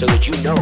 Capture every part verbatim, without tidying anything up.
so that you know.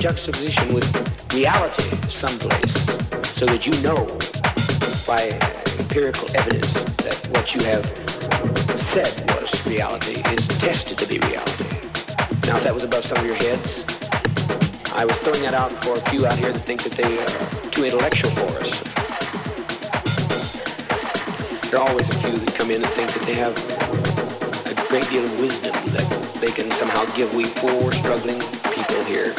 Juxtaposition with reality someplace, so that you know by empirical evidence that what you have said was reality is tested to be reality. Now, if that was above some of your heads, I was throwing that out for a few out here that think that they are too intellectual for us. There are always a few that come in and think that they have a great deal of wisdom that they can somehow give we poor, struggling people here.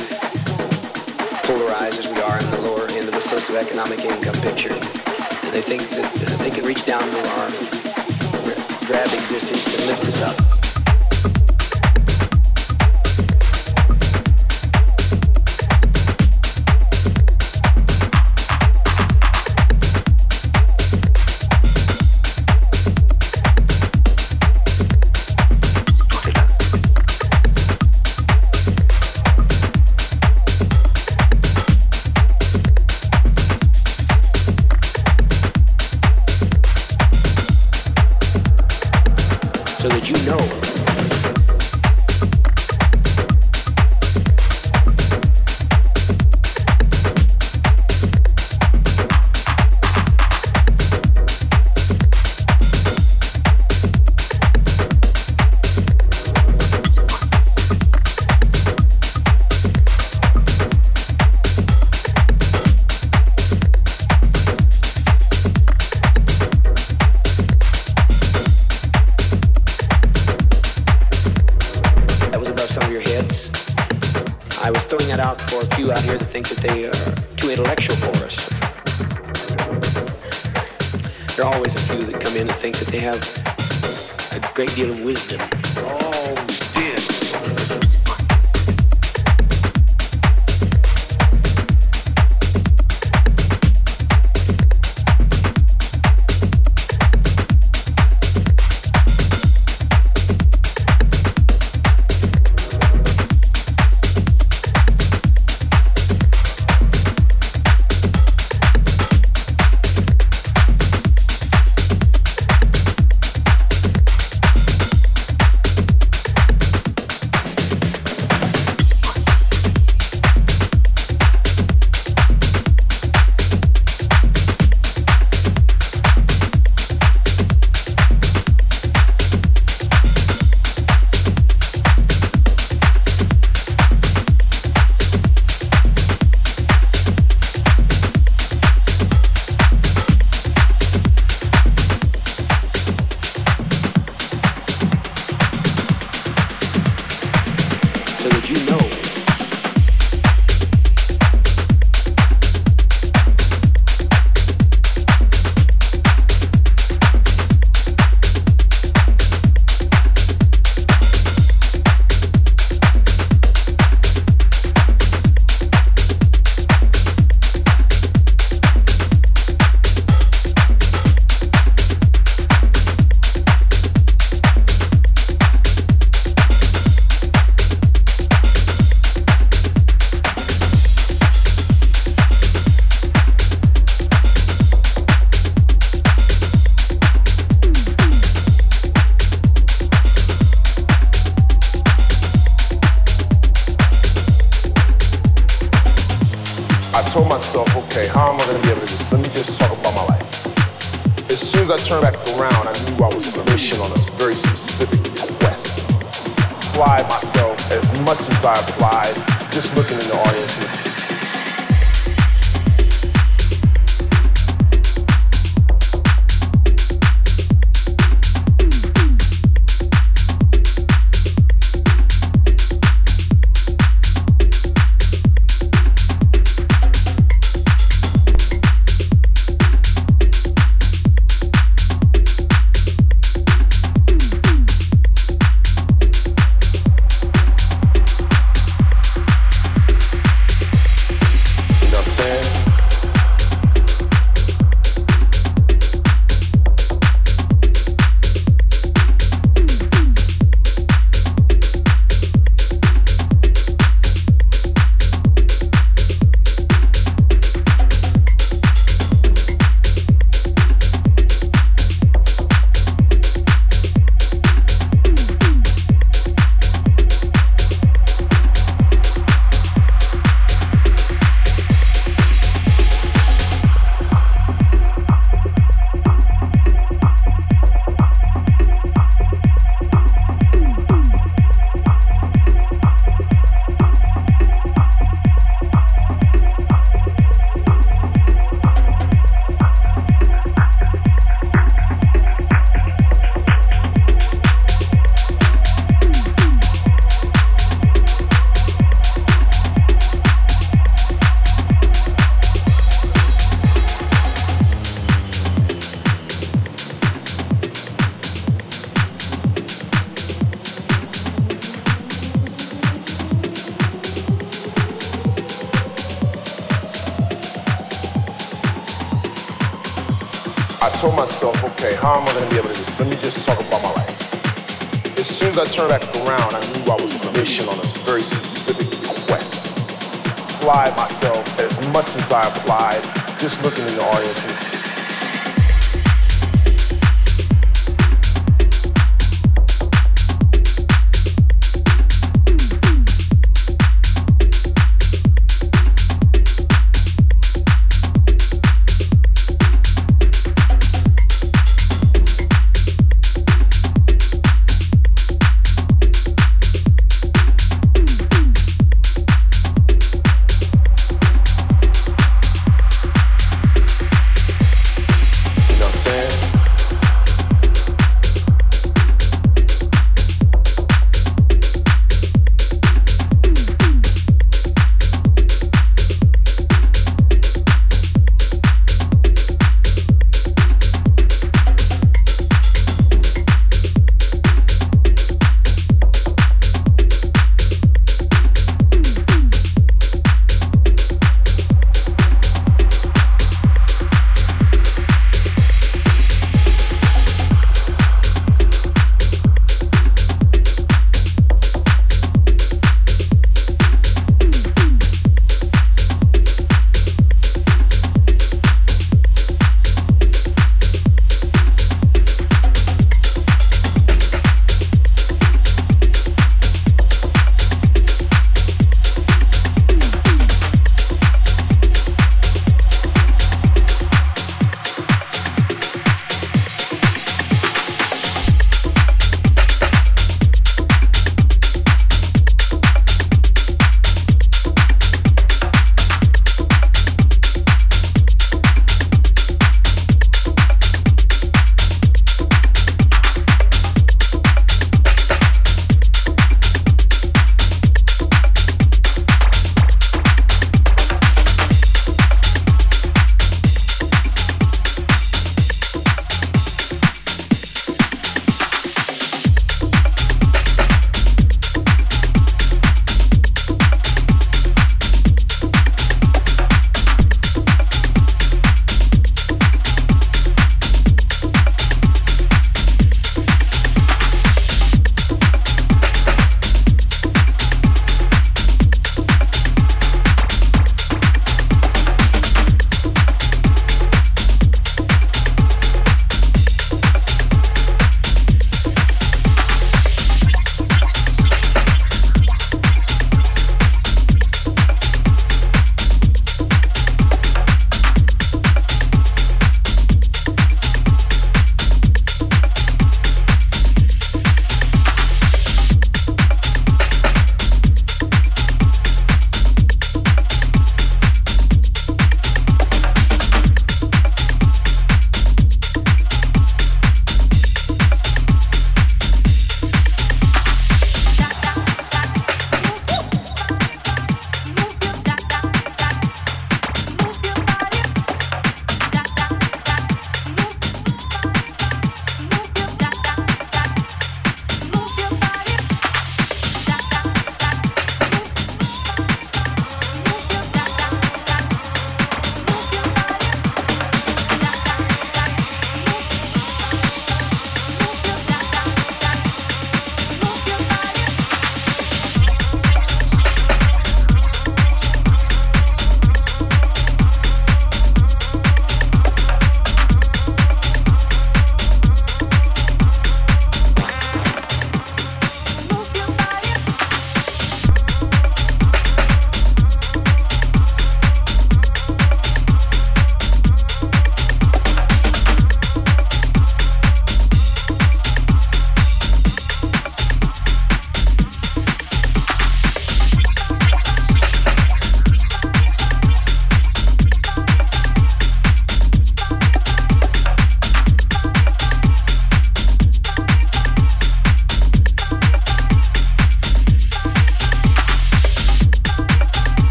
Polarized as we are in the lower end of the socioeconomic income picture, and they think that they can reach down to our drab existence and lift us up. told myself, okay, how am I going to be able to just, let me just talk about my life. As soon as I turned back around, I knew I was on a mission, on a very specific quest. Applied myself as much as I applied, just looking in the audience. As I turned back around, I knew I was on a mission, on a very specific request. Applied myself as much as I applied, just looking in the audience.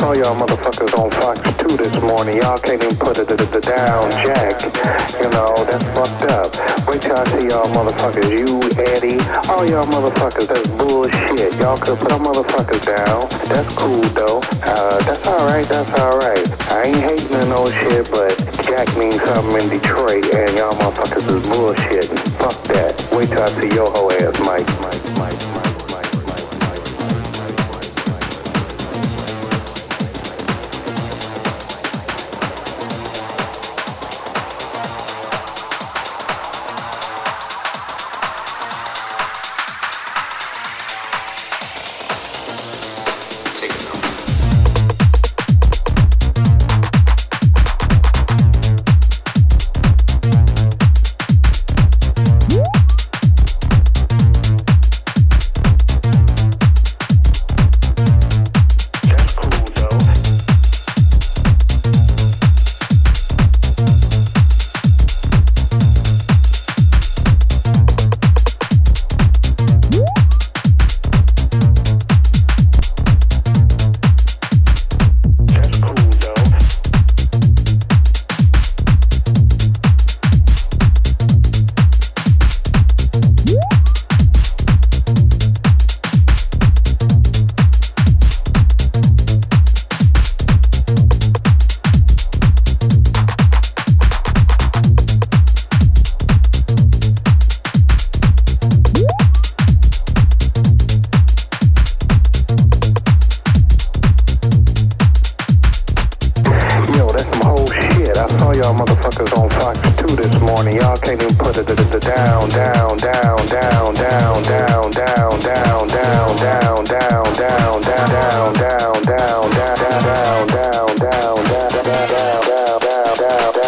saw y'all motherfuckers on Fox two this morning. Y'all can't even put a the, the down jack. You know, that's fucked up. Wait till I see y'all motherfuckers. You, Eddie, all y'all motherfuckers, that's bullshit. Y'all could put our motherfuckers down. That's cool, though. Uh, that's alright, that's alright. I ain't hating on no shit, but Jack means something in Detroit, and y'all motherfuckers is bullshit. Fuck that. Wait till I see your whole ass, Mike, Mike, Mike.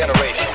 generation.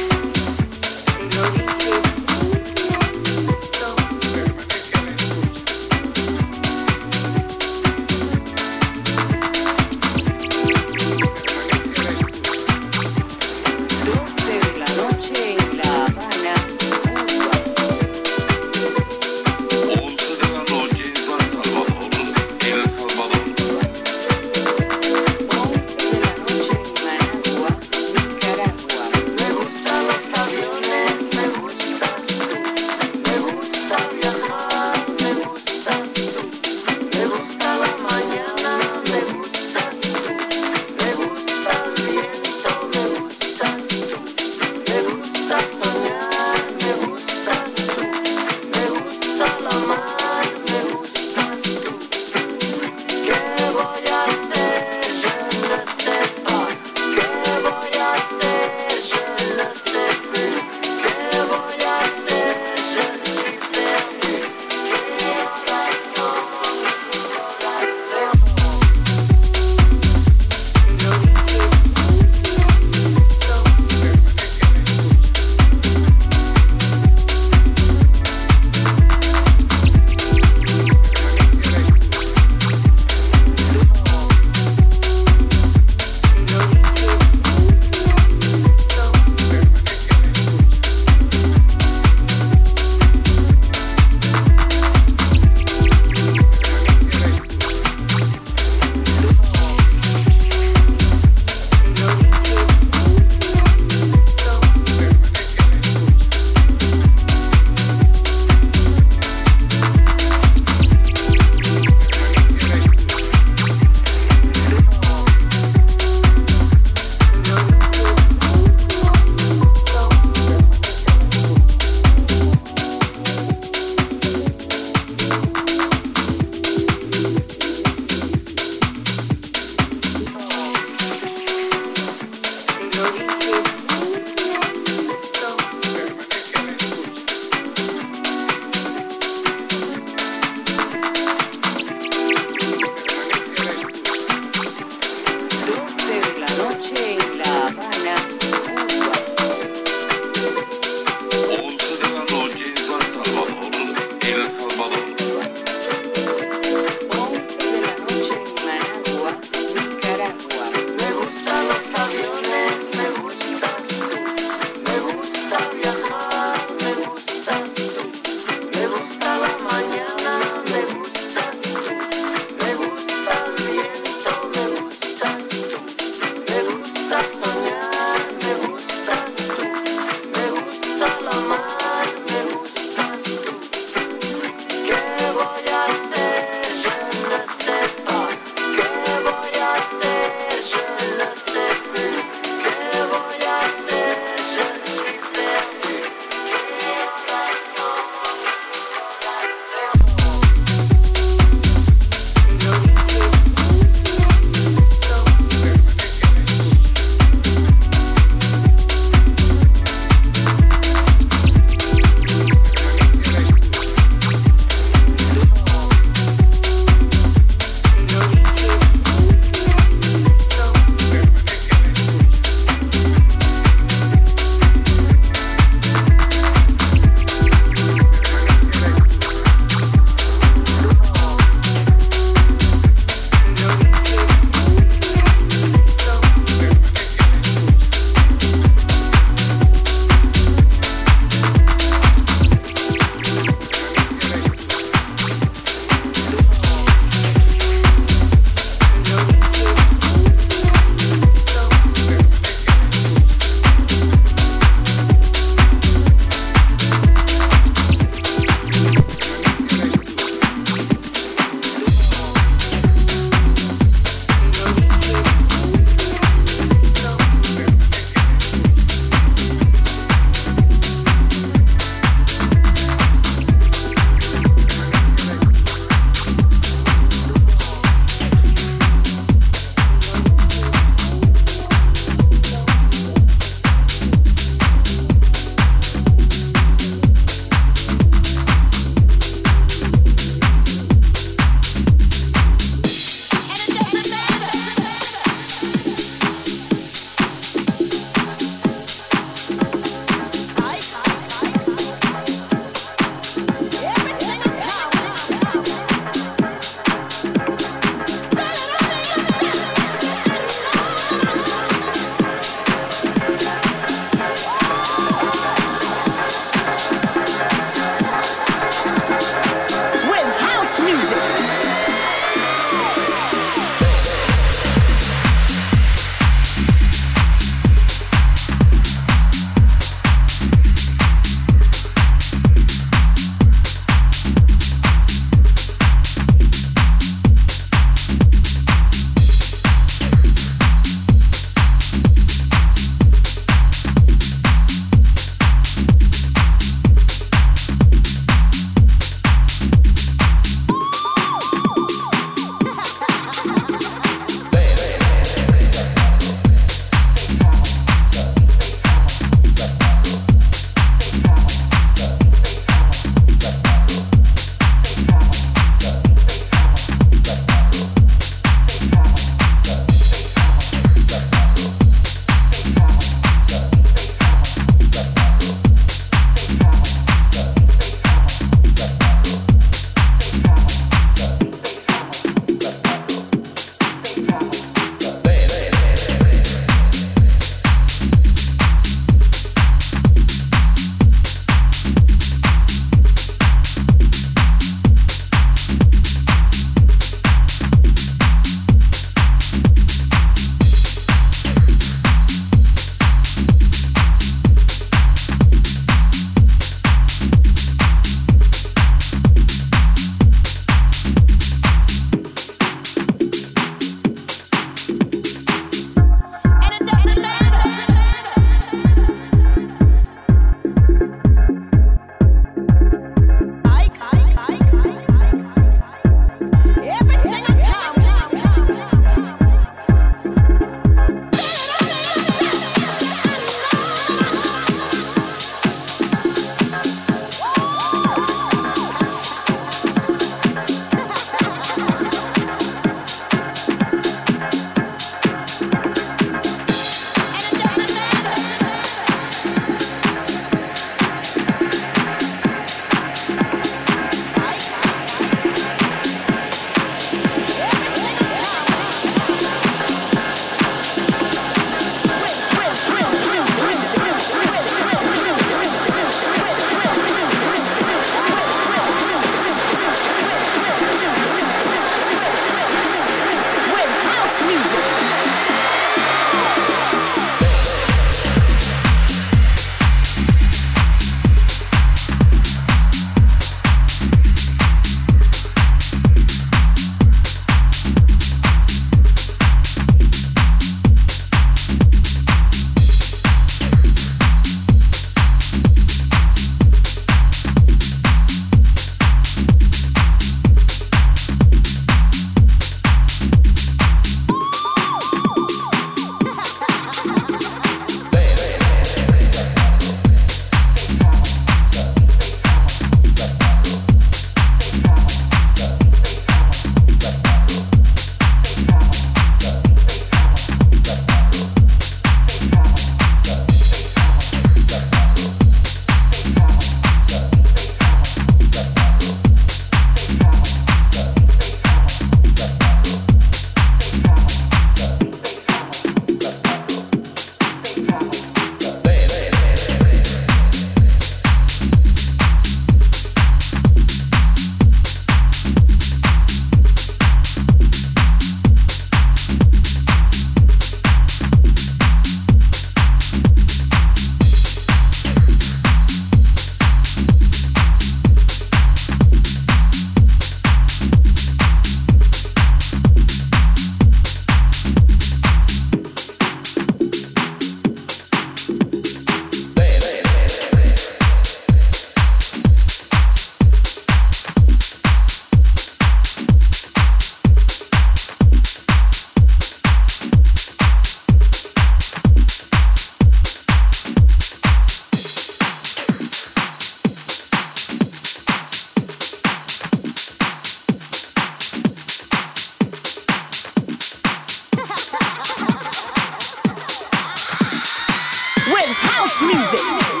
with house music.